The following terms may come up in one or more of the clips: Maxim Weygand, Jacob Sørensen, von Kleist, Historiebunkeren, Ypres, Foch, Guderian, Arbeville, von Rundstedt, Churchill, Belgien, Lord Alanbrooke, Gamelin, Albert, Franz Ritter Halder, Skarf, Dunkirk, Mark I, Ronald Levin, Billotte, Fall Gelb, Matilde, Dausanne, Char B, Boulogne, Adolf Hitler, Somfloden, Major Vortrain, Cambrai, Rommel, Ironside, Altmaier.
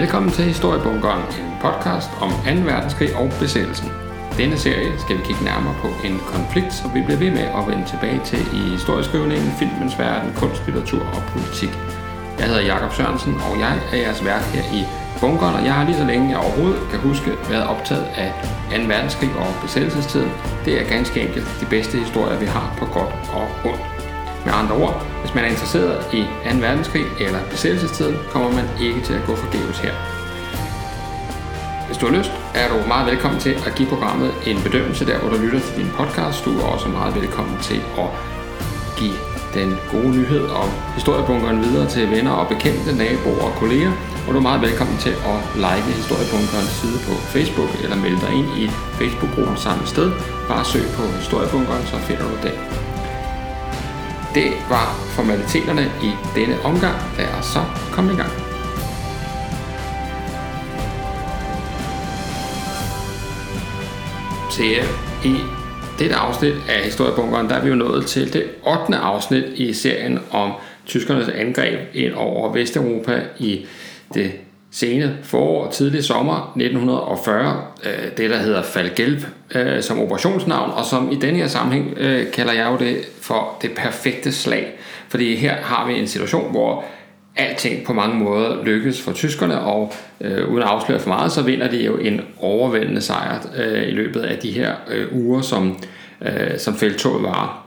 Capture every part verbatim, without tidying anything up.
Velkommen til Historiebunkeren, en podcast om anden verdenskrig og besættelsen. Denne serie skal vi kigge nærmere på en konflikt, som vi bliver ved med at vende tilbage til i historieskrivningen, filmens verden, kunst, litteratur og politik. Jeg hedder Jacob Sørensen, og jeg er jeres vært her i bunkeren, og jeg har lige så længe jeg overhovedet kan huske været optaget af anden verdenskrig og besættelsestiden. Det er ganske enkelt de bedste historier, vi har på godt og ondt. Med andre ord, hvis man er interesseret i anden verdenskrig eller besættelsestiden, kommer man ikke til at gå forgæves her. Hvis du har lyst, er du meget velkommen til at give programmet en bedømmelse der, hvor du lytter til din podcast. Du er også meget velkommen til at give den gode nyhed om historiebunkeren videre til venner og bekendte, naboer og kolleger. Og du er meget velkommen til at like historiebunkerens side på Facebook eller melde dig ind i Facebook-gruppen samme sted. Bare søg på historiebunkeren, så finder du det. Det var formaliteterne i denne omgang. Lad os så komme i gang. Se, i dette afsnit af Historiebunkeren, der er vi jo nået til det ottende afsnit i serien om tyskernes angreb ind over Vesteuropa i det sene forår og tidlig sommer nitten fyrre, det der hedder Fall Gelb som operationsnavn, og som i denne her sammenhæng kalder jeg jo det for det perfekte slag, fordi her har vi en situation, hvor alting på mange måder lykkes for tyskerne, og øh, uden at afsløre for meget, så vinder de jo en overvældende sejr øh, i løbet af de her øh, uger, som, øh, som felttoget varer.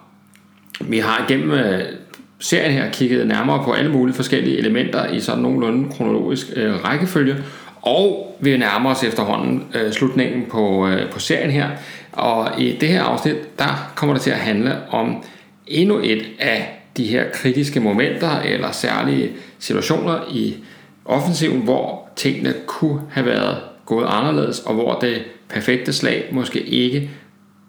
Vi har igennem øh, serien her kigget nærmere på alle mulige forskellige elementer i sådan nogenlunde kronologisk øh, rækkefølge, og vi nærmer os efterhånden øh, slutningen på, øh, på serien her, og i det her afsnit, der kommer det til at handle om endnu et af de her kritiske momenter eller særlige situationer i offensiven, hvor tingene kunne have været gået anderledes, og hvor det perfekte slag måske ikke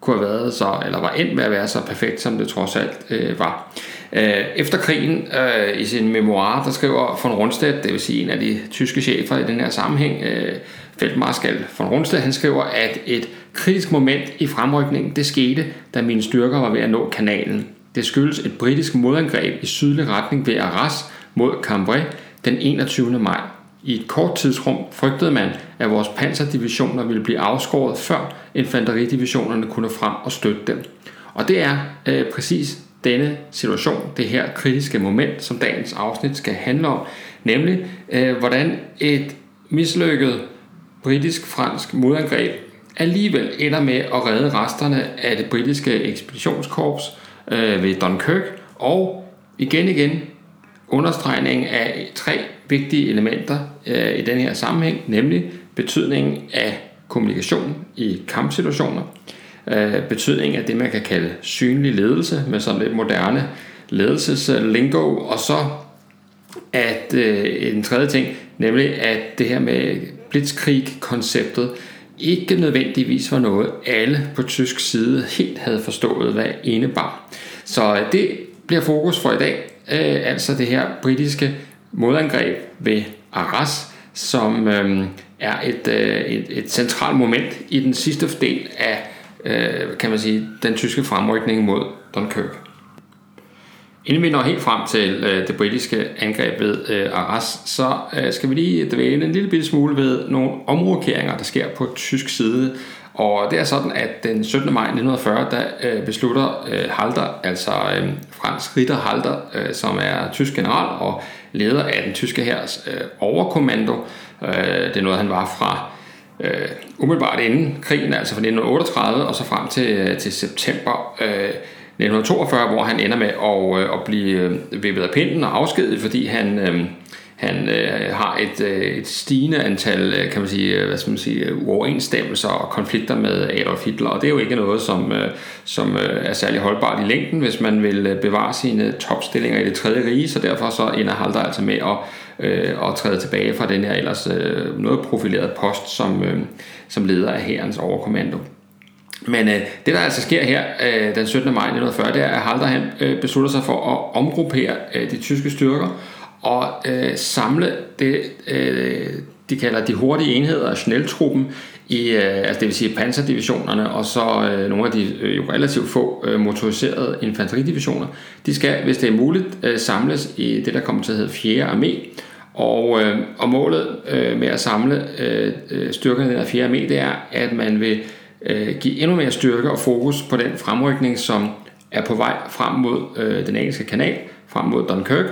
kunne have været så, eller var endt med at være så perfekt, som det trods alt øh, var. Øh, efter krigen, øh, i sin memoir, der skriver von Rundstedt, det vil sige en af de tyske chefer i den her sammenhæng, øh, feltmarskal von Rundstedt, han skriver, at et kritisk moment i fremrykningen, det skete, da mine styrker var ved at nå kanalen. Det skyldes et britisk modangreb i sydlig retning ved Arras mod Cambrai den enogtyvende maj. I et kort tidsrum frygtede man, at vores panserdivisioner ville blive afskåret, før infanteridivisionerne kunne frem og støtte dem. Og det er øh, præcis denne situation, det her kritiske moment, som dagens afsnit skal handle om, nemlig øh, hvordan et mislykket britisk-fransk modangreb alligevel ender med at redde resterne af det britiske ekspeditionskorps øh, ved Dunkirk, og igen igen understregning af tre vigtige elementer øh, i den her sammenhæng, nemlig betydningen af kommunikation i kampsituationer, øh, betydningen af det, man kan kalde synlig ledelse med sådan lidt moderne ledelseslingo, og så at øh, en tredje ting, nemlig at det her med blitzkrig-konceptet ikke nødvendigvis var noget, alle på tysk side helt havde forstået, hvad indebar. Så det bliver fokus for i dag, øh, altså det her britiske modangreb ved Arras, som øh, er et, øh, et, et centralt moment i den sidste del af øh, kan man sige, den tyske fremrykning mod Dunkirk. Inden vi når helt frem til øh, det britiske angreb ved øh, Arras, så øh, skal vi lige dvæle en lille smule ved nogle omrokeringer, der sker på tysk side. Og det er sådan, at den syttende maj nitten fyrre, der øh, beslutter øh, Halder, altså øh, Franz Ritter Halder, øh, som er tysk general og leder af den tyske hærs øh, overkommando. Øh, det er noget, han var fra øh, umiddelbart inden krigen, altså fra nitten otteogtredive og så frem til, øh, til september øh, nitten toogfyrre, hvor han ender med at, øh, at blive vippet af pinden og afskediget, fordi han... Øh, Han øh, har et, øh, et stigende antal, øh, kan man sige, hvad skal man sige, uoverensstemmelser og konflikter med Adolf Hitler, og det er jo ikke noget, som, øh, som øh, er særlig holdbart i længden, hvis man vil bevare sine topstillinger i det tredje rige, så derfor så ender Halder altså med at, øh, at træde tilbage fra den her ellers øh, noget profilerede post som, øh, som leder af hærens overkommando. Men øh, det, der altså sker her øh, den syttende maj nitten fyrre, det er, at Halder han, øh, beslutter sig for at omgruppere øh, de tyske styrker, og øh, samle det, øh, de kalder de hurtige enheder, Schnelltruppen, i, øh, altså det vil sige panserdivisionerne, og så øh, nogle af de øh, jo relativt få øh, motoriserede infanteridivisioner. De skal, hvis det er muligt, øh, samles i det, der kommer til at hedde fjerde armé, Og, øh, og målet øh, med at samle øh, styrkerne ned ad fjerde armé, det er, at man vil øh, give endnu mere styrke og fokus på den fremrykning, som er på vej frem mod øh, den engelske kanal, frem mod Dunkirk,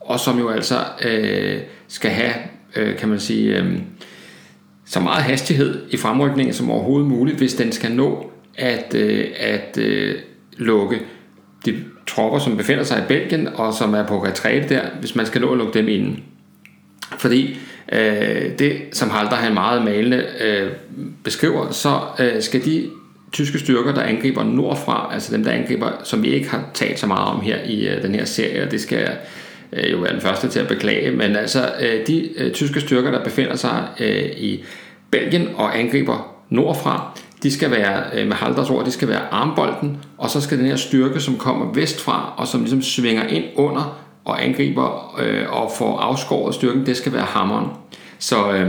og som jo altså øh, skal have, øh, kan man sige, øh, så meget hastighed i fremrykningen som overhovedet muligt, hvis den skal nå at, øh, at øh, lukke de tropper, som befinder sig i Belgien, og som er på retræte der, hvis man skal nå at lukke dem inden. Fordi øh, det, som Halder han meget malende øh, beskriver, så øh, skal de tyske styrker, der angriber nordfra, altså dem, der angriber, som vi ikke har talt så meget om her i øh, den her serie, og det skal jeg øh, jo være den første til at beklage, men altså øh, de øh, tyske styrker, der befinder sig øh, i Belgien og angriber nordfra, de skal være, øh, med Halders ord, de skal være armbolden, og så skal den her styrke, som kommer vestfra, og som ligesom svinger ind under og angriber øh, og får afskåret styrken, det skal være hammeren. Så, øh,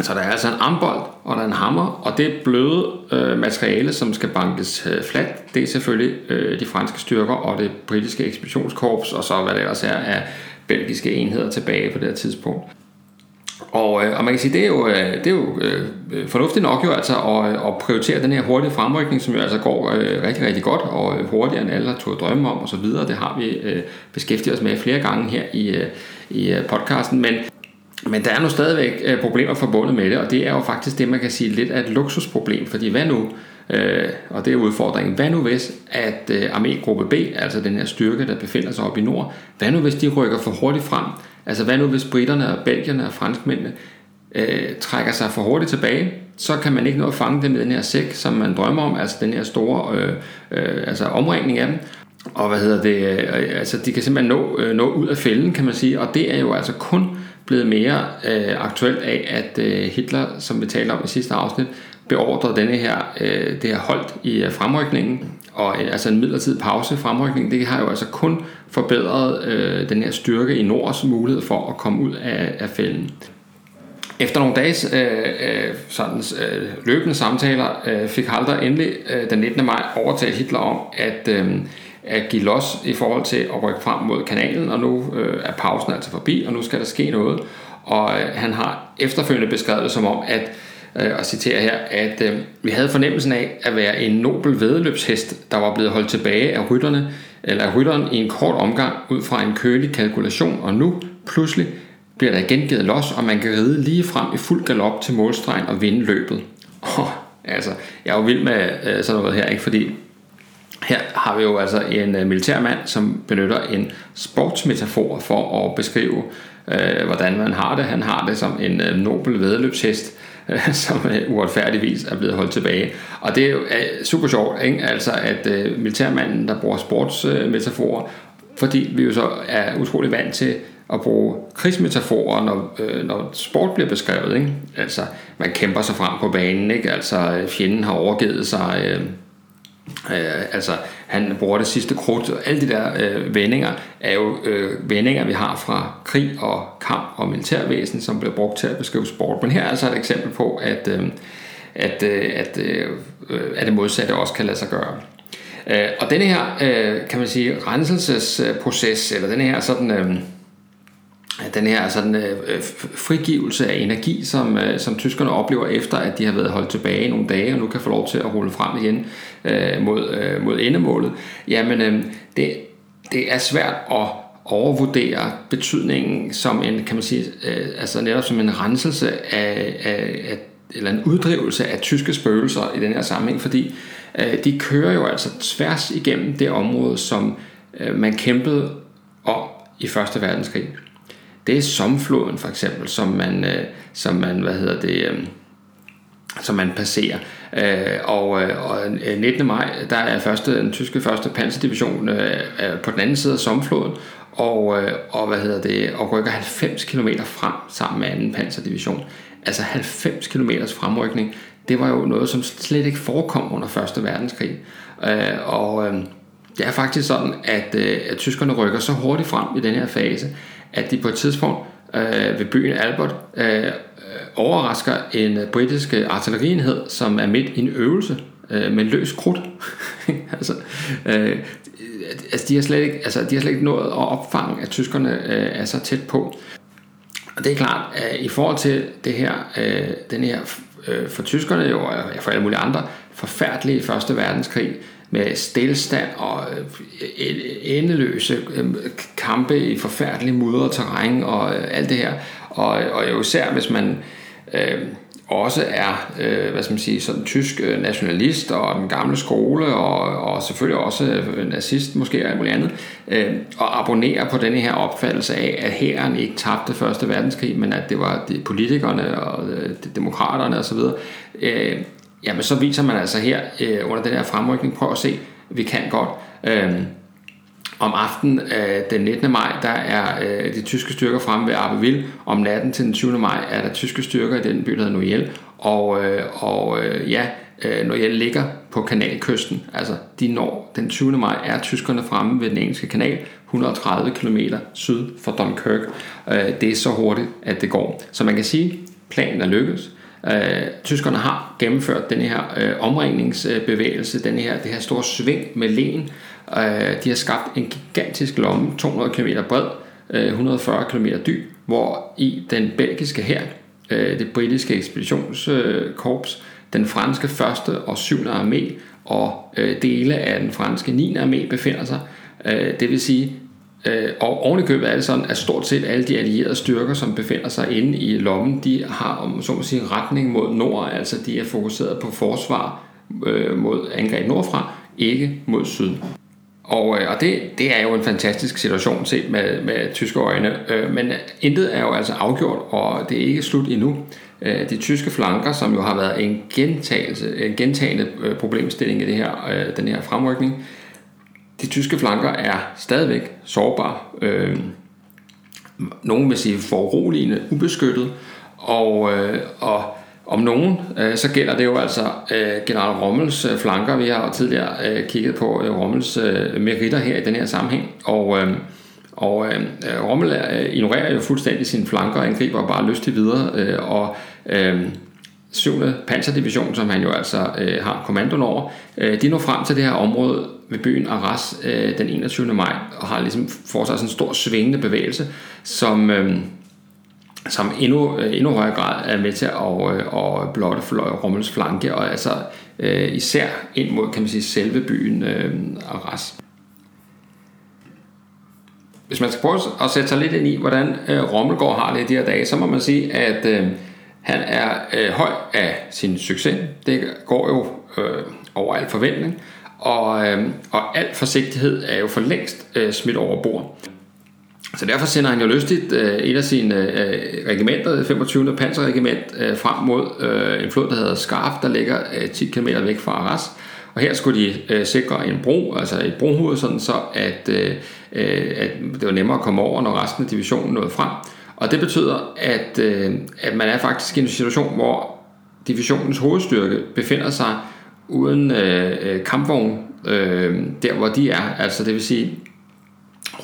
så der er altså en armbold, og der er en hammer, og det bløde øh, materiale, som skal bankes øh, fladt, det er selvfølgelig øh, de franske styrker og det britiske ekspeditionskorps, og så hvad det ellers er af belgiske enheder tilbage på det her tidspunkt. Og, øh, og man kan sige, det er jo, øh, det er jo øh, fornuftigt nok jo altså at, at prioritere den her hurtige fremrykning, som jo altså går øh, rigtig, rigtig godt, og hurtigere end alle har tog drømme om, og så videre. Det har vi øh, beskæftiget os med flere gange her i, øh, i podcasten, men, men der er nu stadigvæk øh, problemer forbundet med det, og det er jo faktisk det, man kan sige lidt af et luksusproblem, fordi hvad nu, øh, og det er udfordringen, hvad nu hvis, at øh, armégruppe B, altså den her styrke, der befinder sig oppe i nord, hvad nu hvis de rykker for hurtigt frem? Altså hvad nu hvis briterne og belgierne og franskmændene øh, trækker sig for hurtigt tilbage, så kan man ikke nå at fange dem med den her sæk, som man drømmer om, altså den her store øh, øh, altså omringning af dem. Og hvad hedder det, øh, altså de kan simpelthen nå, øh, nå ud af fælden, kan man sige, og det er jo altså kun blevet mere øh, aktuelt af, at øh, Hitler, som vi talte om i sidste afsnit, beordrede denne her, øh, det her holdt i øh, fremrykningen, og øh, altså en midlertidig pause i fremrykningen, det har jo altså kun forbedret øh, den her styrke i nords mulighed for at komme ud af, af fælden. Efter nogle dages øh, øh, sådan, øh, løbende samtaler øh, fik Halder endelig øh, den nittende maj overtalt Hitler om at, øh, at give los i forhold til at rykke frem mod kanalen, og nu øh, er pausen altså forbi, og nu skal der ske noget. Og øh, han har efterfølgende beskrevet det som om, at og citerer her, at øh, vi havde fornemmelsen af at være en nobel væddeløbshest, der var blevet holdt tilbage af rytterne, eller af rytteren i en kort omgang ud fra en kølig kalkulation, og nu pludselig bliver der igen givet los, og man kan ride lige frem i fuld galop til målstregen og vinde løbet. Oh, altså, jeg er jo vild med øh, sådan noget her, ikke? Fordi her har vi jo altså en øh, militærmand, som benytter en sportsmetafor for at beskrive, øh, hvordan man har det. Han har det som en øh, nobel væddeløbshest, som uretfærdigvis er blevet holdt tilbage. Og det er jo super sjovt, ikke? Altså at øh, militærmanden, der bruger sportsmetaforer, øh, fordi vi jo så er utrolig vant til at bruge krigsmetaforer, når, øh, når sport bliver beskrevet, ikke? Altså man kæmper sig frem på banen, ikke? Altså fjenden har overgivet sig, øh, øh, altså han bruger det sidste krudt, og alle de der øh, vendinger er jo øh, vendinger, vi har fra krig og kamp og militærvæsen, som bliver brugt til at beskrive sport. Men her er altså et eksempel på, at, øh, at, øh, at, øh, at det modsatte også kan lade sig gøre. Øh, og denne her, øh, kan man sige, renselsesproces, eller denne her sådan... Øh, den her sådan, øh, frigivelse af energi, som, øh, som tyskerne oplever efter, at de har været holdt tilbage i nogle dage, og nu kan få lov til at rulle frem igen øh, mod, øh, mod endemålet, jamen øh, det, det er svært at overvurdere betydningen som en, kan man sige, øh, altså netop som en renselse af, af, af, eller en uddrivelse af tyske spøgelser i den her sammenhæng, fordi øh, de kører jo altså tværs igennem det område, som øh, man kæmpede om i første verdenskrig. Det er Somfloden for eksempel, som man, øh, som man, hvad hedder det, øh, som man passerer. Øh, og, øh, og nittende maj, der er første, den tyske første panserdivision øh, på den anden side af Somfloden, og, øh, og hvad hedder det, og rykker halvfems kilometer frem sammen med anden panserdivision. Altså halvfems kilometer fremrykning. Det var jo noget, som slet ikke forekom under første verdenskrig. Øh, og øh, det er faktisk sådan, at, øh, at tyskerne rykker så hurtigt frem i den her fase, at de på et tidspunkt øh, ved byen Albert øh, overrasker en britisk artillerienhed, som er midt i en øvelse øh, med løs krudt. altså, øh, altså, de har slet ikke, altså de har slet ikke nået at opfange, at tyskerne øh, er så tæt på. Og det er klart, at i forhold til det her, øh, den her øh, for tyskerne jo, og for alle mulige andre, forfærdelige første verdenskrig, med stillstand og endeløse kampe i forfærdelige mudret terræn og alt det her. Og, og jo især, hvis man øh, også er øh, hvad skal man sige, sådan tysk nationalist og den gamle skole og, og selvfølgelig også nazist måske og alt muligt andet, øh, og abonnerer på denne her opfattelse af, at hæren ikke tabte første verdenskrig, men at det var de politikerne og de demokraterne osv., øh, jamen så viser man altså her øh, under den her fremrykning, prøv at se, vi kan godt. Øhm, om aftenen øh, den nittende maj, der er øh, de tyske styrker fremme ved Arbeville. Om natten til den tyvende maj er der tyske styrker i den by, der hedder Noyel. Og, øh, og øh, ja, øh, Noyel ligger på kanalkysten. Altså de når den tyvende maj er tyskerne fremme ved den engelske kanal, et hundrede og tredive kilometer syd for Dunkirk. Øh, det er så hurtigt, at det går. Så man kan sige, planen er lykkedes. Øh, tyskerne har gennemført den her øh, omringningsbevægelse, den her, det her store sving med len. Øh, de har skabt en gigantisk lomme, to hundrede kilometer bred, øh, et hundrede og fyrre kilometer dyb, hvor i den belgiske hær, øh, det britiske ekspeditionskorps, øh, den franske første og syvende armé og øh, dele af den franske niende armé befinder sig. Øh, det vil sige, og ovenikøbet er det sådan, at stort set alle de allierede styrker, som befinder sig inde i lommen, de har, om så må sige, retning mod nord, altså de er fokuseret på forsvar øh, mod angreb nordfra, ikke mod syd. Og, øh, og det, det er jo en fantastisk situation set med, med tyske øjne, øh, men intet er jo altså afgjort, og det er ikke slut endnu. De tyske flanker, som jo har været en, gentagelse, en gentagende problemstilling i det her, øh, den her fremrykning, de tyske flanker er stadigvæk sårbare. Øh, nogen vil sige foruroligende, ubeskyttet. Og, øh, og om nogen, øh, så gælder det jo altså øh, general Rommels øh, flanker. Vi har tidligere øh, kigget på øh, Rommels øh, meritter her i den her sammenhæng. Og, øh, og øh, Rommel øh, ignorerer jo fuldstændig sine flanker og angriber bare lystigt videre. Øh, og... Øh, syvende panserdivision, som han jo altså øh, har kommandoen over, øh, de når frem til det her område ved byen Arras øh, den enogtyvende maj og har ligesom foretaget sådan en stor svingende bevægelse, som, øh, som endnu, øh, endnu højere grad er med til at øh, og blotte Rommels flanke og altså øh, især ind mod, kan man sige, selve byen øh, Arras. Hvis man skal prøve at sætte sig lidt ind i, hvordan øh, Rommelgaard har det i de her dage, så må man sige, at øh, han er øh, høj af sin succes. Det går jo øh, over al forventning, og, øh, og al forsigtighed er jo for længst øh, smidt over bord. Så derfor sender han jo lystigt øh, et af sine øh, regimenter, det femogtyvende panserregiment, øh, frem mod øh, en flod, der hedder Skarf, der ligger øh, ti kilometer væk fra Arras. Og her skulle de øh, sikre en bro, altså et brohoved, sådan så at, øh, at det var nemmere at komme over, når resten af divisionen nåede frem. Og det betyder, at, øh, at man er faktisk i en situation, hvor divisionens hovedstyrke befinder sig uden øh, kampvogn, øh, der hvor de er. Altså det vil sige,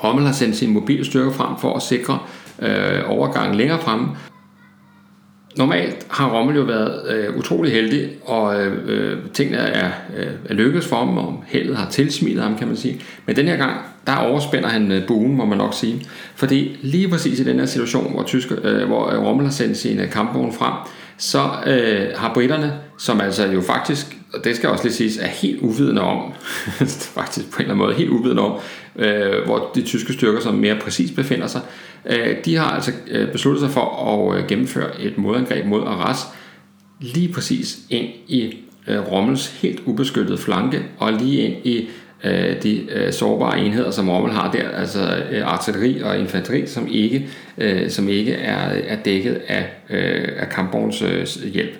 Rommel har sendt sin mobilstyrke frem for at sikre øh, overgangen længere frem. Normalt har Rommel jo været øh, utrolig heldig, og øh, tingene er, øh, er lykkedes for ham, og heldet har tilsmilet ham, kan man sige. Men den her gang, der overspænder han øh, buen, må man nok sige. Fordi lige præcis i den her situation, hvor, tysk, øh, hvor øh, Rommel har sendt sine kampvogne frem, så øh, har britterne, som altså jo faktisk, og det skal også lige siges, er helt uvidende om, faktisk på en eller anden måde helt uvidende om, øh, hvor de tyske styrker, som mere præcis befinder sig, øh, de har altså øh, besluttet sig for at øh, gennemføre et modangreb mod Arras, lige præcis ind i øh, Rommels helt ubeskyttede flanke, og lige ind i øh, de øh, sårbare enheder, som Rommel har der, altså øh, artilleri og infanteri, som ikke, øh, som ikke er, er dækket af, øh, af kampvogns øh, hjælp.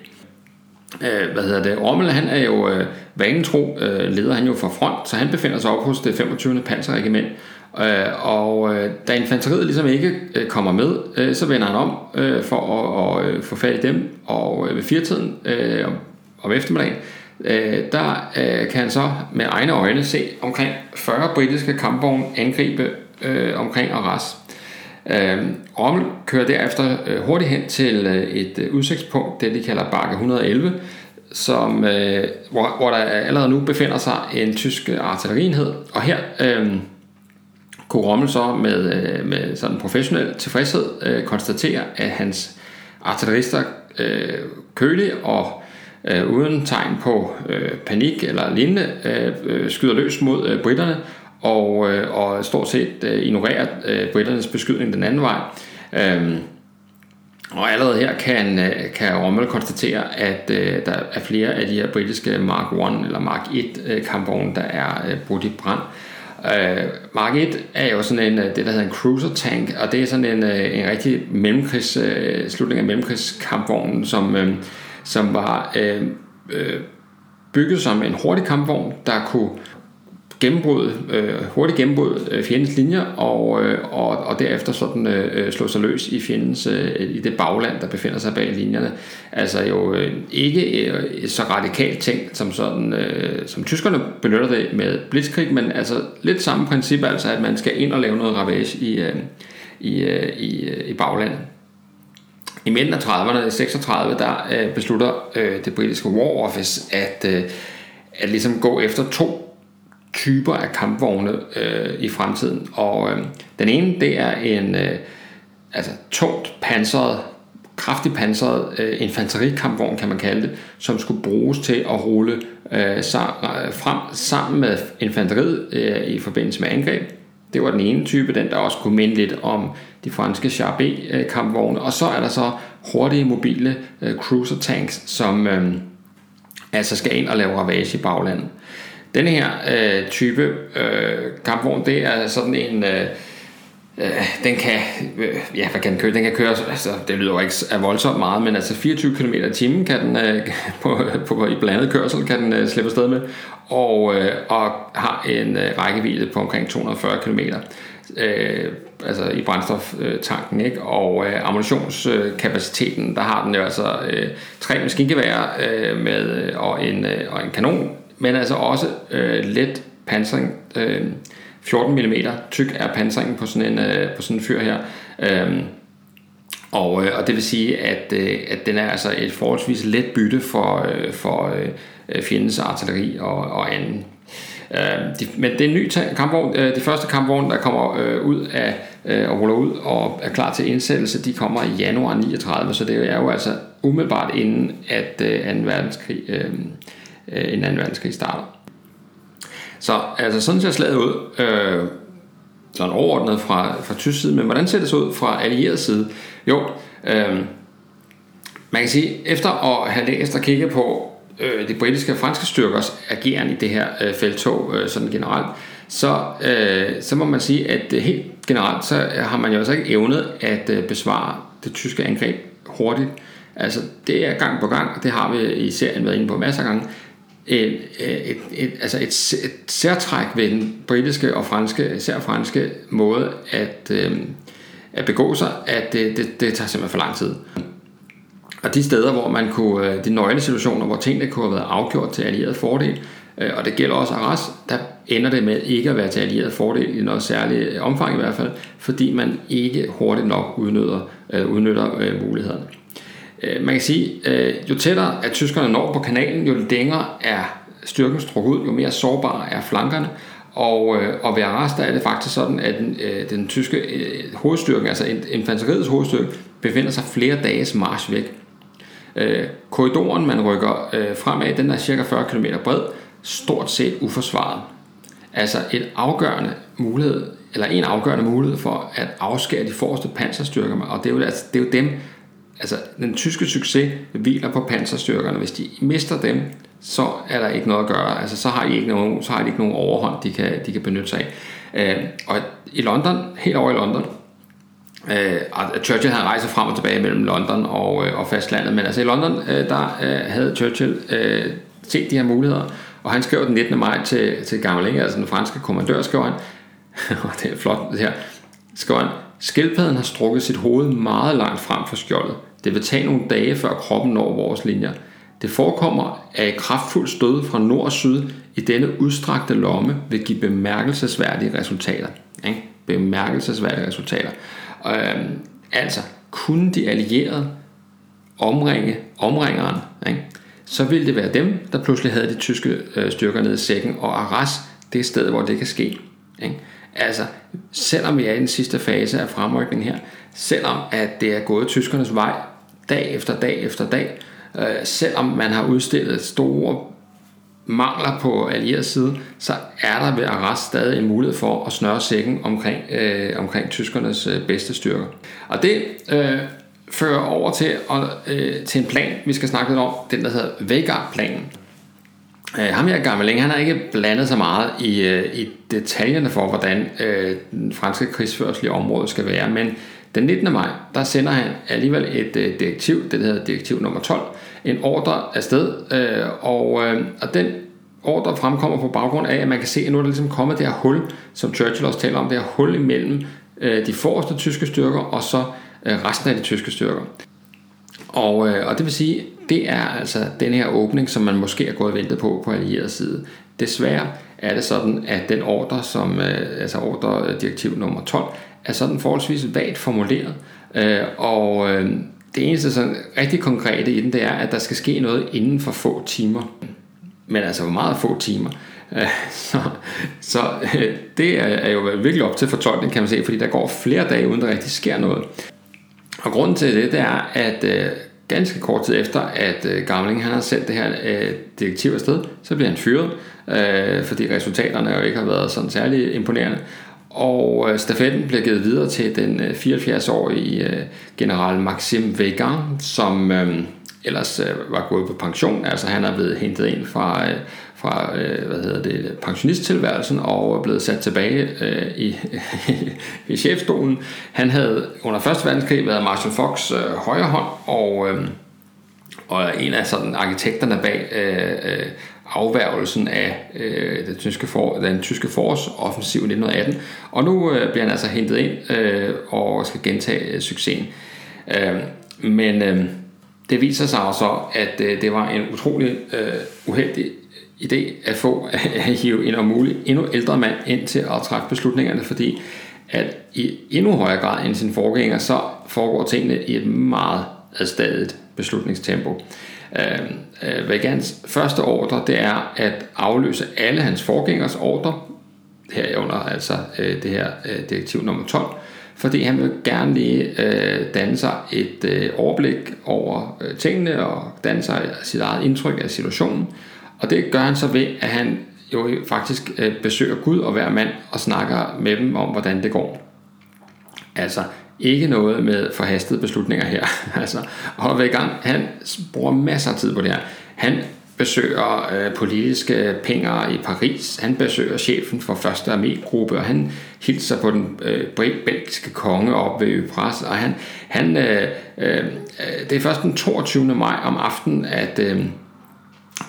Hvad hedder det? Rommel, han er jo øh, vanen tro, øh, leder han jo fra front, så han befinder sig op hos det femogtyvende panserregiment, øh, og øh, da infanteriet ligesom ikke øh, kommer med, øh, så vender han om øh, for at og, øh, få fat i dem, og øh, ved firetiden øh, om eftermiddagen, øh, der øh, kan han så med egne øjne se omkring fyrre britiske kampvogne angribe øh, omkring Arras. Øh, Rommel kører derefter øh, hurtigt hen til øh, et øh, udsigtspunkt, det de kalder bakke et hundrede og elleve, som, øh, hvor, hvor der allerede nu befinder sig en tysk artillerienhed, og her øh, kunne Rommel så med, øh, med sådan professionel tilfredshed øh, konstatere, at hans artillerister øh, kølig og øh, uden tegn på øh, panik eller lignende øh, skyder løs mod øh, britterne og, øh, og stort set øh, ignorerer øh, britternes beskydning den anden vej. Øh, Og allerede her kan, kan Rommel konstatere, at øh, der er flere af de her britiske Mark et eller Mark et øh, kampvogne, der er øh, brudt i brand. Øh, Mark et er jo sådan en, det der hedder en cruiser tank, og det er sådan en, en rigtig mellemkrigs, øh, slutning af mellemkrigskampvognen, som, øh, som var øh, øh, bygget som en hurtig kampvogn, der kunne gennembrud, øh, hurtigt gennembrud øh, fjendens linjer og, øh, og, og derefter sådan, øh, slå sig løs i fjendens, øh, i det bagland, der befinder sig bag linjerne. Altså jo øh, ikke øh, så radikalt tænkt som, sådan, øh, som tyskerne benytter det med blitzkrig, men altså lidt samme princip, altså at man skal ind og lave noget ravage i, øh, i, øh, i, øh, i baglandet. I midten af trediverne, i seksogtredive, der øh, beslutter øh, det britiske War Office at, øh, at ligesom gå efter to typer af kampvogne øh, i fremtiden, og øh, den ene, det er en øh, altså tungt panseret, kraftigt panseret øh, infanterikampvogn, kan man kalde det, som skulle bruges til at rulle øh, frem sammen med infanteriet øh, i forbindelse med angreb. Det var den ene type, den der også kunne minde lidt om de franske Char B øh, kampvogne, og så er der så hurtige mobile øh, cruiser tanks, som øh, altså skal ind og lave ravage i baglandet. Denne her øh, type øh, kampvogn, det er sådan en, øh, øh, den kan, øh, ja, hvad kan den køre? Den kan køre, altså det lyder jo ikke voldsomt meget, men altså fireogtyve kilometer i timen kan den øh, på, på i blandet kørsel kan den øh, slippe afsted med, og, øh, og har en øh, rækkevidde på omkring to hundrede og fyrre kilometer, øh, altså i brændstoftanken, ikke? Og øh, ammunitionskapaciteten, øh, der har den jo altså øh, tre maskingeværer øh, med og en øh, og en kanon. Men altså også øh, let pansring, øh, fjorten millimeter tyk er pansringen på sådan en, øh, på sådan en fyr her, øh, og, øh, og det vil sige, at, øh, at den er altså et forholdsvis let bytte for, øh, for øh, fjendens artilleri og, og anden. Øh, de, men det er en ny t- kampvogn. Øh, de første kampvogne, der kommer øh, ud af, øh, og ruller ud og er klar til indsættelse, de kommer i januar niogtredive, så det er jo altså umiddelbart inden at øh, anden verdenskrig øh, en anden verdenskrig starter. Så altså sådan ser slaget ud, øh, sådan overordnet fra, fra tysk side, men hvordan ser det så ud fra allieret side? Jo, øh, man kan sige, efter at have læst og kigget på øh, de britiske og franske styrkers ageren i det her øh, feltog, øh, sådan generelt, så, øh, så må man sige, at øh, helt generelt, så har man jo også ikke evnet at øh, besvare det tyske angreb hurtigt. Altså det er gang på gang, og det har vi i serien været inde på masser af gange. Et, et, et, altså et, et særtræk ved den britiske og franske, især franske måde at, øh, at begå sig, at det, det, det tager simpelthen for lang tid. Og de steder, hvor man kunne, de nøglesituationer, hvor tingene kunne have været afgjort til allieret fordel, øh, og det gælder også Arras, der ender det med ikke at være til allieret fordel i noget særligt omfang i hvert fald, fordi man ikke hurtigt nok udnytter, øh, udnytter øh, mulighederne. Man kan sige, jo tættere at tyskerne når på kanalen, jo længere er styrken strukket ud, jo mere sårbare er flankerne, og, og ved Arras, der er det faktisk sådan, at den, den tyske hovedstyrke, altså infanteriets hovedstyrke, befinder sig flere dages march væk. Korridoren, man rykker fremad, den er cirka fyrre kilometer bred, stort set uforsvaret. Altså et afgørende mulighed, eller en afgørende mulighed for at afskære de forreste panserstyrker, og det er jo, altså, det er jo dem. Altså, den tyske succes hviler på panserstyrkerne. Hvis de mister dem, så er der ikke noget at gøre. Altså, så har de ikke nogen, så har de ikke nogen overhånd, de kan, de kan benytte sig af. Øh, og i London, helt over i London, øh, Churchill havde rejset frem og tilbage mellem London og, øh, og fastlandet, men altså i London, øh, der øh, havde Churchill øh, set de her muligheder, og han skrev den nittende maj til, til Gamelin, altså den franske kommandør, skrev han, og det er flot det her, skrev han, skildpadden har strukket sit hoved meget langt frem for skjoldet. Det vil tage nogle dage, før kroppen når vores linjer. Det forekommer, at et kraftfuldt stød fra nord og syd i denne udstrakte lomme vil give bemærkelsesværdige resultater. Ikke? Bemærkelsesværdige resultater. Øhm, altså, kunne de allierede omringe omringeren, ikke? Så ville det være dem, der pludselig havde de tyske øh, styrker nede i sækken, og Arras, det er stedet, hvor det kan ske. Ikke? Altså, selvom vi er i den sidste fase af fremrykningen her, selvom at det er gået tyskernes vej dag efter dag efter dag, øh, selvom man har udstillet store mangler på allierets side, så er der ved Arras stadig en mulighed for at snøre sækken omkring, øh, omkring tyskernes øh, bedste styrker. Og det øh, fører over til, øh, til en plan, vi skal snakke lidt om, den der hedder Weygand-planen. Øh, ham her Gamelin, han har ikke blandet så meget i, øh, i detaljerne for, hvordan øh, den franske krigsførsel i området skal være, men den nittende maj, der sender han alligevel et øh, direktiv, det hedder direktiv nummer tolv, en ordre afsted, øh, og, øh, og den ordre fremkommer på baggrund af, at man kan se, at nu er der ligesom kommet det her hul, som Churchill også taler om, det her hul imellem øh, de forreste tyske styrker og så øh, resten af de tyske styrker. Og, øh, og det vil sige, det er altså den her åbning, som man måske er gået og ventet på på allieret side. Desværre er det sådan, at den ordre, som, øh, altså ordre direktiv nummer tolv, er sådan forholdsvis vagt formuleret, øh, og øh, det eneste sådan rigtig konkrete i den, det er, at der skal ske noget inden for få timer. Men altså, hvor meget få timer? Øh, så så øh, det er jo virkelig op til fortolkning, kan man se, fordi der går flere dage, uden der rigtig sker noget. Og grunden til det, det er, at øh, ganske kort tid efter, at øh, Gamelin han har sendt det her øh, direktiv afsted, så bliver han fyret, øh, fordi resultaterne jo ikke har været sådan særlig imponerende. Og øh, stafetten bliver givet videre til den øh, fireoghalvfjerds-årige øh, general Maxim Weygand, som øh, ellers øh, var gået på pension. Altså han er blevet hentet ind fra, øh, fra øh, hvad hedder det, pensionisttilværelsen og er blevet sat tilbage øh, i, i chefstolen. Han havde under første verdenskrig været Marshal Fochs øh, højre hånd og, øh, og en af sådan, arkitekterne bag øh, øh, afværgelsen af øh, den tyske for, den tyske forårsoffensiv i nitten atten, og nu øh, bliver han altså hentet ind øh, og skal gentage øh, succesen. Øh, men øh, det viser sig så, at øh, det var en utrolig øh, uheldig idé at få at hive en om muligt endnu ældre mand ind til at træffe beslutningerne, fordi at i endnu højere grad end sin forgænger, så foregår tingene i et meget adstadigt beslutningstempo. Øh, Weygands første ordre, det er at afløse alle hans forgængers ordre, herunder altså øh, det her øh, direktiv nummer tolv, fordi han vil gerne lige øh, danne sig et øh, overblik over øh, tingene og danne sig sit eget indtryk af situationen, og det gør han så ved, at han jo faktisk øh, besøger Gud og hver mand og snakker med dem om, hvordan det går. Altså ikke noget med forhastede beslutninger her. altså, og Weygand, han bruger masser af tid på det her. Han besøger øh, politiske pengere i Paris, han besøger chefen for første armégruppe, og han hilser på den øh, belgiske konge op ved Ypres, og han, han øh, øh, det er først den toogtyvende maj om aftenen, at øh,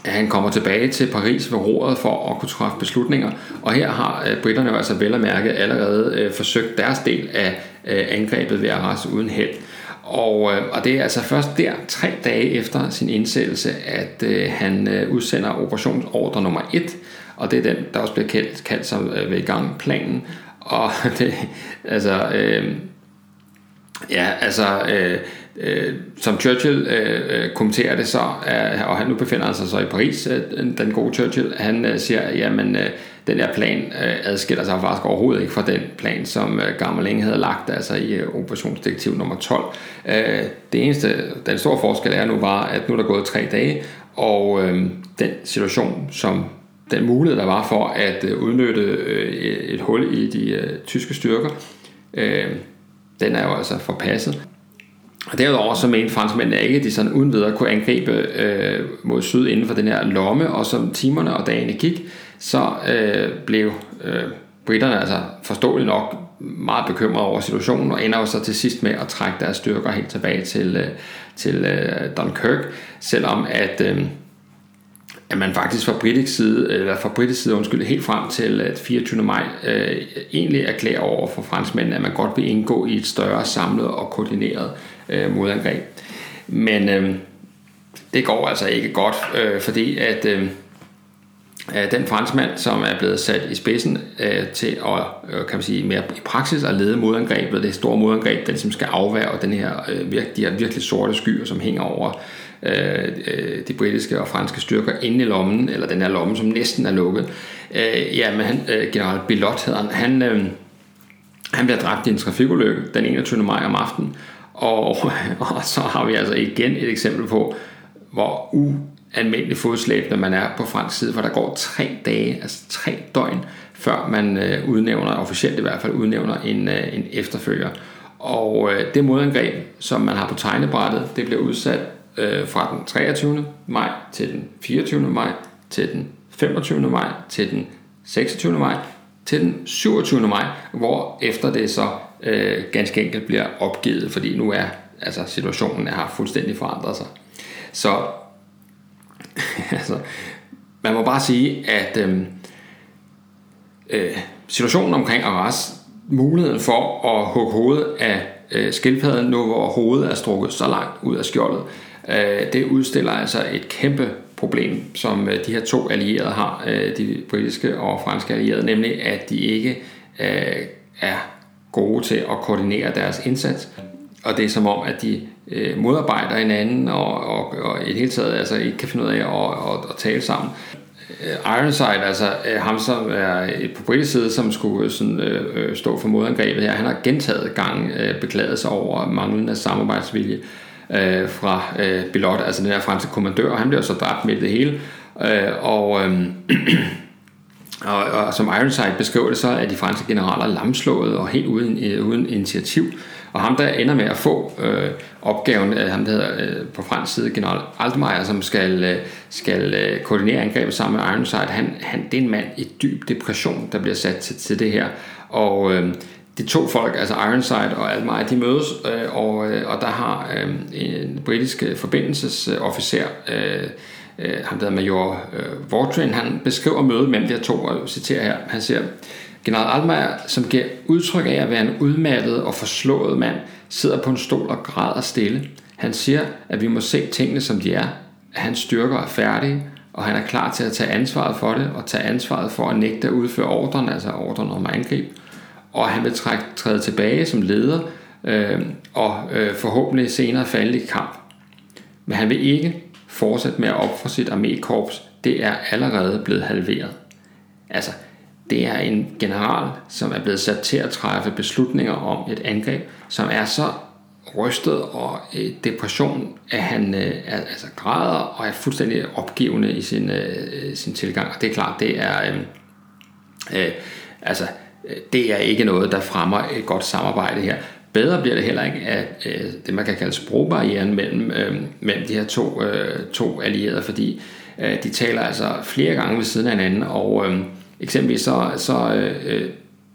han kommer tilbage til Paris ved roret for at kunne træffe beslutninger, og her har øh, britterne jo altså vel at mærke allerede øh, forsøgt deres del af øh, angrebet ved Arras uden held. Og, øh, og det er altså først der, tre dage efter sin indsættelse, at øh, han øh, udsender operationsordre nummer et, og det er den, der også bliver kaldt, kaldt som øh, Weygand-planen. Og det, altså, øh, ja, altså... Øh, som Churchill øh, kommenterer det så, øh, og han nu befinder han sig så i Paris, øh, den gode Churchill, han øh, siger, jamen øh, den her plan øh, adskiller sig faktisk overhovedet ikke fra den plan, som øh, Gamelin havde lagt, altså i øh, operationsdirektiv nummer tolv. Øh, det eneste, den store forskel er nu var, at nu er der gået tre dage, og øh, den situation, som den mulighed, der var for at øh, udnytte øh, et hul i de øh, tyske styrker, øh, den er jo altså forpasset. Og derudover så mente franskmændene ikke, at de sådan uden videre kunne angribe øh, mod syd inden for den her lomme, og som timerne og dagene gik, så øh, blev øh, britterne altså forståeligt nok meget bekymrede over situationen, og ender jo så til sidst med at trække deres styrker helt tilbage til, øh, til øh, Dunkirk, selvom at, øh, at man faktisk fra britisk side, eller fra britisk side undskyld, helt frem til fireogtyvende maj øh, egentlig erklærer over for franskmændene, at man godt vil indgå i et større samlet og koordineret modangreb. Men øh, det går altså ikke godt, øh, fordi at øh, den franskmand, som er blevet sat i spidsen øh, til at, øh, kan man sige, mere i praksis at lede modangrebet, det store modangreb, der ligesom skal afværge den her, øh, virke, de her virkelig sorte skyer, som hænger over øh, de britiske og franske styrker inde i lommen, eller den her lomme, som næsten er lukket. Øh, ja, men han, øh, general Billotte hedder han, han, øh, han bliver dræbt i en trafikulykke den enogtyvende maj om aftenen, og, og så har vi altså igen et eksempel på, hvor u almindelig fodslæb, når man er på fransk side, for der går tre dage, altså tre døgn, før man øh, udnævner, officielt i hvert fald udnævner en, øh, en efterfølger. Og øh, det modangreb, som man har på tegnebrættet, det bliver udsat øh, fra den treogtyvende maj til den fireogtyvende maj, til den femogtyvende maj, til den seksogtyvende maj, til den syvogtyvende maj, hvor efter det så øh, ganske enkelt bliver opgivet, fordi nu er altså situationen har fuldstændig forandret sig. Så altså, man må bare sige, at øh, øh, situationen omkring Arras, muligheden for at hugge hovedet af øh, skildpadden, nu hvor hovedet er strukket så langt ud af skjoldet, øh, det udstiller altså et kæmpe problem, som øh, de her to allierede har, øh, de britiske og franske allierede, nemlig at de ikke øh, er gode til at koordinere deres indsats. Og det er som om, at de øh, modarbejder hinanden, og, og, og i det hele taget altså, ikke kan finde ud af at, at, at tale sammen. Øh, Ironside, altså øh, ham som er på britisk side, som skulle sådan, øh, stå for modangrebet her, han har gentaget gange øh, beklaget sig over manglende samarbejdsvilje øh, fra øh, Billotte, altså den her franske kommandør, og han blev så dræbt midt i det hele. Øh, og... Øh, Og, og som Ironside beskriver det, så er de franske generaler lamslået og helt uden, øh, uden initiativ, og ham der ender med at få øh, opgaven, øh, ham der hedder øh, på fransk side general Altmaier, som skal, øh, skal øh, koordinere angrebet sammen med Ironside, han, han, det er en mand i dyb depression, der bliver sat til, til det her, og øh, de to folk, altså Ironside og Altmaier, de mødes, øh, og, øh, og der har øh, en britisk forbindelsesofficer, øh, han hedder Major Vortrain, han beskriver mødet mellem de her to, og citerer her, han siger: "General Altmaier, som giver udtryk af at være en udmattet og forslået mand, sidder på en stol og græder stille. Han siger, at vi må se tingene som de er, at hans styrker er færdige, og han er klar til at tage ansvaret for det, og tage ansvaret for at nægte at udføre ordren, altså ordren om angreb, og han vil trække, træde tilbage som leder, øh, og øh, forhåbentlig senere falde i kamp. Men han vil ikke fortsæt med at opføre sit armékorps, det er allerede blevet halveret." Altså, det er en general, som er blevet sat til at træffe beslutninger om et angreb, som er så rystet og i depression, at han øh, altså græder og er fuldstændig opgivende i sin, øh, sin tilgang. Og det er klart, det er, øh, øh, altså, det er ikke noget, der fremmer et godt samarbejde her. Bedre bliver det heller ikke af øh, det, man kan kalde sprogbarrieren mellem, øh, mellem de her to, øh, to allierede, fordi øh, de taler altså flere gange ved siden af hinanden, og øh, eksempelvis så, så øh,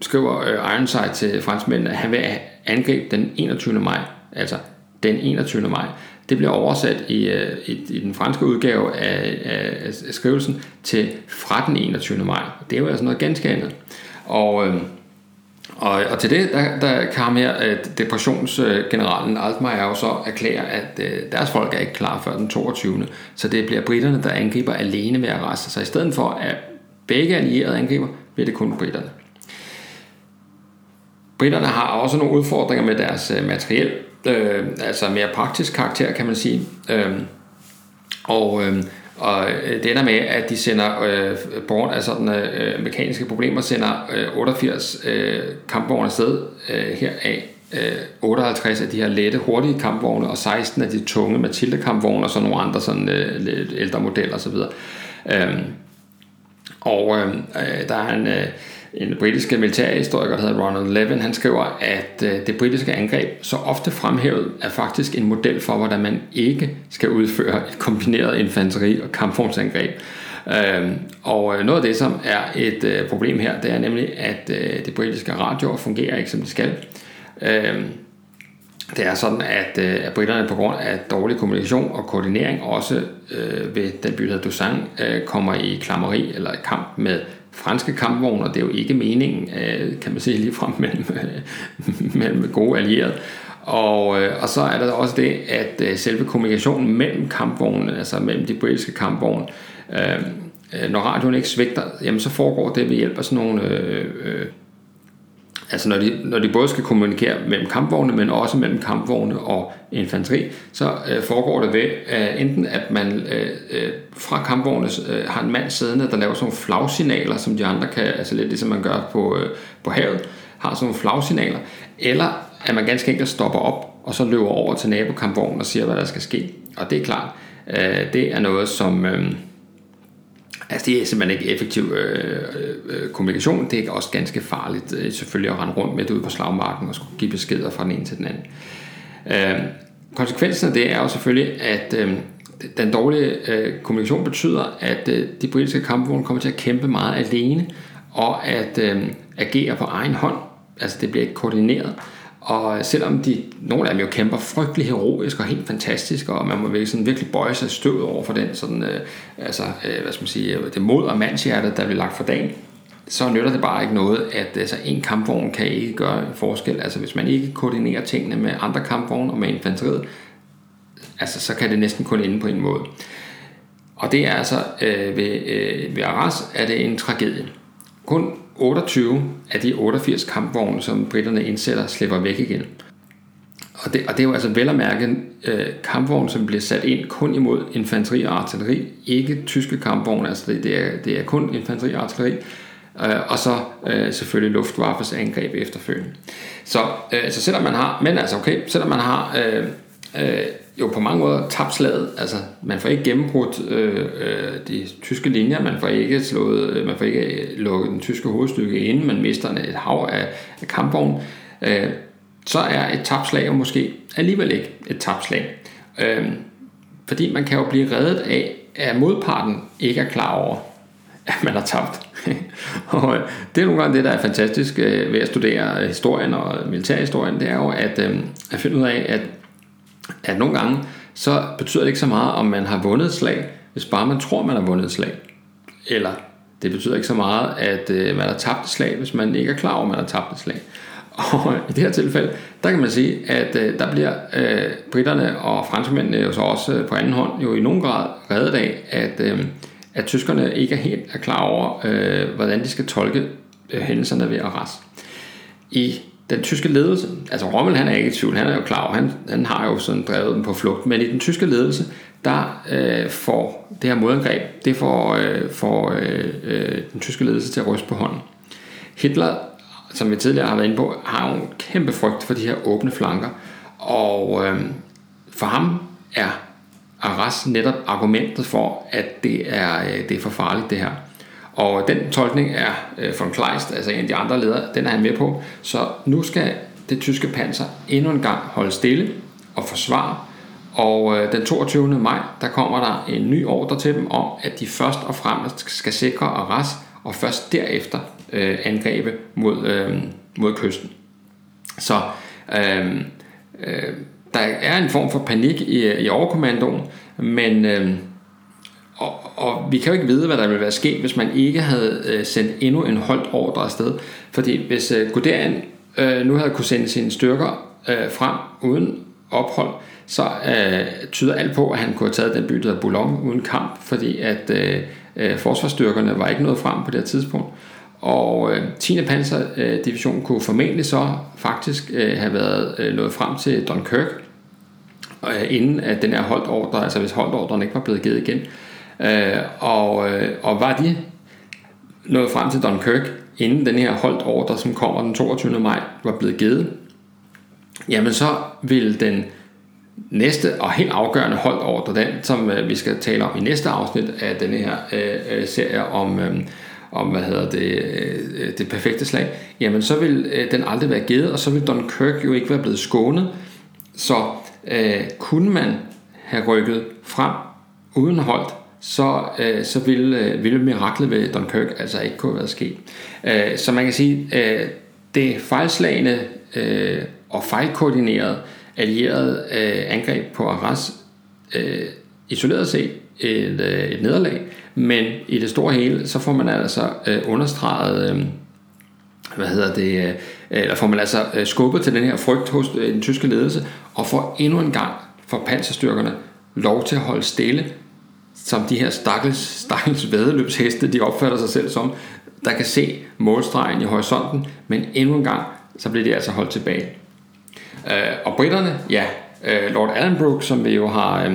skriver øh, Ironside til franskmændene, at han vil angribe den enogtyvende maj, altså den enogtyvende maj. Det bliver oversat i, øh, i, i den franske udgave af, af, af skrivelsen til fra den enogtyvende maj. Det er jo altså noget ganske andet. Og øh, Og, og til det, der, der kom her, at depressionsgeneralen Altmaier jo så erklærer, at øh, deres folk er ikke klar før den toogtyvende Så det bliver briterne, der angriber alene ved Arras. Så i stedet for, at begge allierede angriber, bliver det kun briterne. Briterne har også nogle udfordringer med deres øh, materiel, øh, altså mere praktisk karakter, kan man sige. Øh, og... Øh, Og det ender med, at de sender øh, borgen af sådan øh, mekaniske problemer, sender øh, otteogfirs øh, kampvogne afsted, øh, heraf øh, otteoghalvtreds af de her lette, hurtige kampvogne, og seksten af de tunge Matilde kampvogne, og så nogle andre sådan, øh, ældre modeller osv. Øhm, og øh, der er en, øh, en britisk militærhistoriker, der hedder Ronald Levin, han skriver, at øh, det britiske angreb, så ofte fremhævet, er faktisk en model for, hvordan man ikke skal udføre et kombineret infanteri- og kampvognsangreb. Øh, og noget af det, som er et øh, problem her, det er nemlig, at øh, det britiske radioer fungerer ikke, som det skal. Øh, det er sådan, at, øh, at briterne på grund af dårlig kommunikation og koordinering, også øh, ved den by, der hedder Dausanne, øh, kommer i klammeri eller kamp med franske kampvogne, og det er jo ikke meningen, kan man sige, ligefrem mellem, mellem gode allierede. Og, og så er der også det, at selve kommunikationen mellem kampvognene, altså mellem de britiske kampvogne, øh, når radioen ikke svigter, jamen så foregår det ved hjælp af sådan nogle... Øh, øh, altså når de, når de både skal kommunikere mellem kampvogne, men også mellem kampvogne og infanteri, så øh, foregår det ved øh, enten, at man øh, øh, fra kampvogne øh, har en mand siddende, der laver sådan nogle flagsignaler, som de andre kan, altså lidt ligesom man gør på, øh, på havet, har sådan nogle flagsignaler, eller at man ganske enkelt stopper op, og så løber over til nabokampvognen og siger, hvad der skal ske. Og det er klart, øh, det er noget, som... Øh, Altså det er simpelthen ikke effektiv øh, øh, kommunikation. Det er også ganske farligt øh, selvfølgelig at rende rundt med det ude på slagmarken og skulle give beskeder fra den ene til den anden. Øh, konsekvensen af det er jo selvfølgelig, at øh, den dårlige øh, kommunikation betyder, at øh, de britiske kampvogne kommer til at kæmpe meget alene og at øh, agere på egen hånd. Altså det bliver ikke koordineret. Og selvom de, nogle af dem jo kæmper frygtelig heroisk og helt fantastisk, og man må virkelig, sådan, virkelig bøje sig støvet over for den sådan, øh, altså, øh, hvad skal man sige, det mod og mandshjertet, der bliver lagt for dagen, så nytter det bare ikke noget, at altså, en kampvogn kan ikke gøre en forskel. Altså hvis man ikke koordinerer tingene med andre kampvogne og med infanteriet, altså, så kan det næsten kun ende på en måde. Og det er altså, øh, ved, øh, ved Arras er det en tragedie. Kun otteogtyve af de otteogfirs kampvogne, som briterne indsætter, slipper væk igen. Og det, og det er jo altså vel at mærke øh, kampvogne, som bliver sat ind kun imod infanteri og artilleri, ikke tyske kampvogne, altså det, det, er, det er kun infanteri og artilleri, øh, og så øh, selvfølgelig Luftwaffes angreb efterfølgende. Så, øh, så selvom man har, men altså okay, selvom man har øh, øh, jo på mange måder tabt slaget, altså man får ikke gennembrudt øh, øh, de tyske linjer, man får ikke slået, øh, man får ikke lukket den tyske hovedstykke inde, man mister et hav af, af kampvogn, øh, så er et tabt slag jo måske alligevel ikke et tabt slag, øh, fordi man kan jo blive reddet af, at modparten ikke er klar over, at man har tabt. Og det er nogle gange det, der er fantastisk øh, ved at studere historien og militærhistorien, det er jo at, øh, at finde ud af, at at nogle gange, så betyder det ikke så meget, om man har vundet slag, hvis bare man tror, man har vundet slag. Eller det betyder ikke så meget, at øh, man har tabt slag, hvis man ikke er klar over, man har tabt slag. Og i det her tilfælde, der kan man sige, at øh, der bliver øh, briterne og franskmændene jo så også øh, på anden hånd jo i nogen grad reddet af, at, øh, at tyskerne ikke er helt er klar over, øh, hvordan de skal tolke øh, hændelserne ved Arras. I den tyske ledelse, altså Rommel, han er ikke i tvivl, han er jo klar, og han, han har jo sådan drevet dem på flugt, men i den tyske ledelse, der øh, får det her modangreb, det får, øh, får øh, den tyske ledelse til at ryste på hånden. Hitler, som vi tidligere har været inde på, har jo en kæmpe frygt for de her åbne flanker, og øh, for ham er Arras netop argumentet for, at det er, øh, det er for farligt det her. Og den tolkning er øh, von Kleist, altså en af de andre ledere, den er han med på. Så nu skal det tyske panser endnu en gang holde stille og forsvare. Og øh, den toogtyvende maj, der kommer der en ny ordre til dem om, at de først og fremmest skal sikre Arras, og først derefter øh, angribe mod, øh, mod kysten. Så øh, øh, der er en form for panik i, i overkommandoen, men... Øh, Og, og vi kan jo ikke vide, hvad der ville være sket, hvis man ikke havde øh, sendt endnu en holdt ordre afsted. Fordi hvis øh, Guderian øh, nu havde kunne sende sine styrker øh, frem uden ophold, så øh, tyder alt på, at han kunne have taget den by, der hedder Boulogne, uden kamp, fordi at øh, øh, forsvarsstyrkerne var ikke nået frem på det tidspunkt. Og øh, tiende panserdivision øh, kunne formentlig så faktisk øh, have været øh, nået frem til Dunkirk, øh, inden at den her holdt ordre, altså hvis holdt ordren ikke var blevet givet igen. Øh, og, øh, og var de nået frem til Dunkirk, inden den her holdt ordre, som kommer den toogtyvende maj, var blevet givet, jamen så vil den næste og helt afgørende holdt ordre, den som øh, vi skal tale om i næste afsnit af den her øh, serie om, øh, om hvad hedder det, øh, det perfekte slag, jamen så vil øh, den aldrig være givet, og så vil Dunkirk jo ikke være blevet skånet. Så øh, kunne man have rykket frem uden holdt, så, øh, så ville, øh, ville miraklet ved Dunkirk altså ikke kunne være sket. Øh, så man kan sige, øh, det fejlslagende øh, og fejlkoordinerede allierede øh, angreb på Arras øh, isoleret set et, øh, et nederlag, men i det store hele, så får man altså øh, understreget, øh, hvad hedder det, øh, eller får man altså øh, skubbet til den her frygt hos øh, den tyske ledelse, og får endnu en gang for panserstyrkerne lov til at holde stille, som de her stakkels, stakkels væddeløbsheste, de opfatter sig selv som, der kan se målstregen i horisonten, men endnu en gang, så bliver de altså holdt tilbage. Øh, og britterne, ja, øh, Lord Alanbrooke, som vi jo har, øh,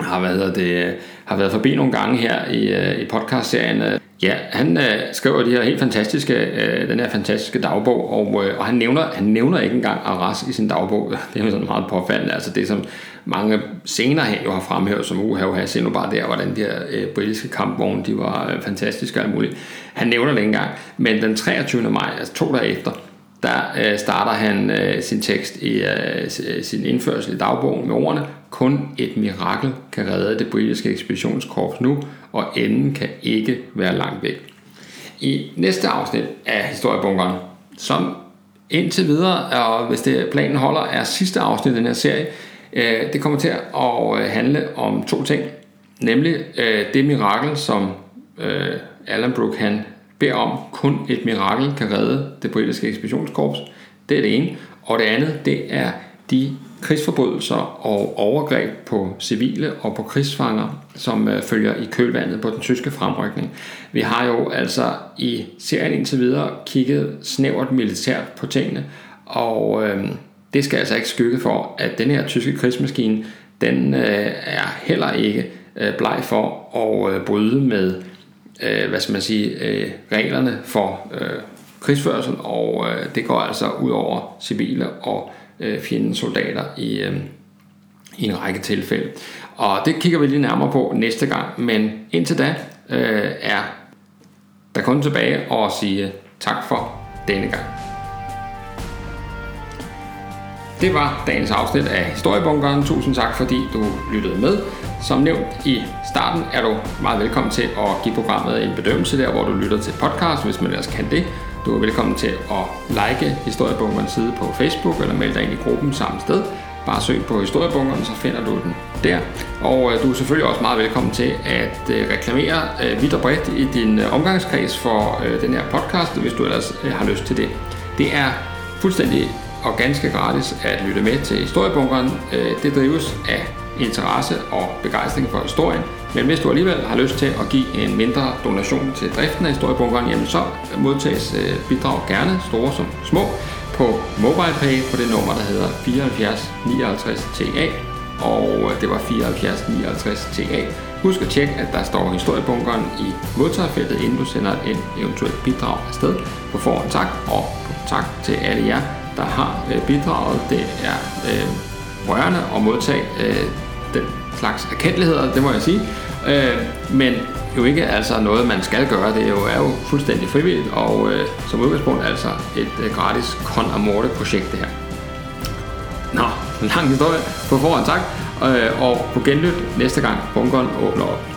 har, hvad hedder det, har været forbi nogle gange her i, øh, i podcastserien, øh, ja, han øh, skriver de her helt fantastiske, øh, den her fantastiske dagbog, og, øh, og han, nævner, han nævner ikke engang Arras i sin dagbog. Det er jo sådan meget påfaldende, altså det som mange senere her jo har fremhævet som uha, uha, se nu bare der, hvordan de her øh, britiske kampvogne, de var øh, fantastiske og alt muligt. Han nævner det ikke engang, men den treogtyvende maj, altså to dage efter, der øh, starter han øh, sin tekst i øh, sin indførsel i dagbogen med ordene: kun et mirakel kan redde det britiske ekspeditionskorps nu, og enden kan ikke være langt væk. I næste afsnit af Historiebunkeren, som indtil videre, og hvis det planen holder, er sidste afsnit af den her serie, øh, det kommer til at handle om to ting, nemlig øh, det mirakel, som øh, Alanbrooke han beder om. Kun et mirakel kan redde det britiske ekspeditionskorps. Det er det ene. Og det andet, det er de krigsforbrydelser og overgreb på civile og på krigsfanger, som øh, følger i kølvandet på den tyske fremrykning. Vi har jo altså i serien indtil videre kigget snævert militært på tingene, og øh, det skal altså ikke skygge for, at den her tyske krigsmaskine, den øh, er heller ikke øh, bleg for at øh, bryde med øh, hvad skal man sige, øh, reglerne for øh, krigsførsel, og øh, det går altså ud over civile og fjendens soldater i, øh, i en række tilfælde. Og det kigger vi lige nærmere på næste gang, men indtil da øh, er der kun tilbage og sige tak for denne gang. Det var dagens afsnit af Historiebunkeren. Tusind tak, fordi du lyttede med. Som nævnt i starten, er du meget velkommen til at give programmet en bedømmelse der, hvor du lytter til podcast, hvis man ellers kan det. Du er velkommen til at like Historiebunkerens side på Facebook, eller melde dig ind i gruppen samme sted. Bare søg på Historiebunkeren, så finder du den der. Og du er selvfølgelig også meget velkommen til at reklamere vidt og bredt i din omgangskreds for den her podcast, hvis du ellers har lyst til det. Det er fuldstændig og ganske gratis at lytte med til Historiebunkeren. Det drives af interesse og begejstring for historien. Men hvis du alligevel har lyst til at give en mindre donation til driften af Historiebunkeren, jamen så modtages bidrag gerne, store som små, på MobilePay på det nummer, der hedder syv fire fem ni fem T A, og det var syv fire fem ni fem T A. Husk at tjekke, at der står Historiebunkeren i modtagerfeltet, inden du sender et eventuelt bidrag afsted. På forhånd tak, og tak til alle jer, der har bidraget. Det er øh, rørende at modtage øh, den slags erkendeligheder, det må jeg sige. Øh, men jo ikke altså noget, man skal gøre. Det er jo, er jo fuldstændig frivilligt, og øh, som udgangspunkt altså et øh, gratis con amorte projekt det her. Nå, lang historie. På forhånd tak, øh, og på genlyt næste gang bunkeren åbner op.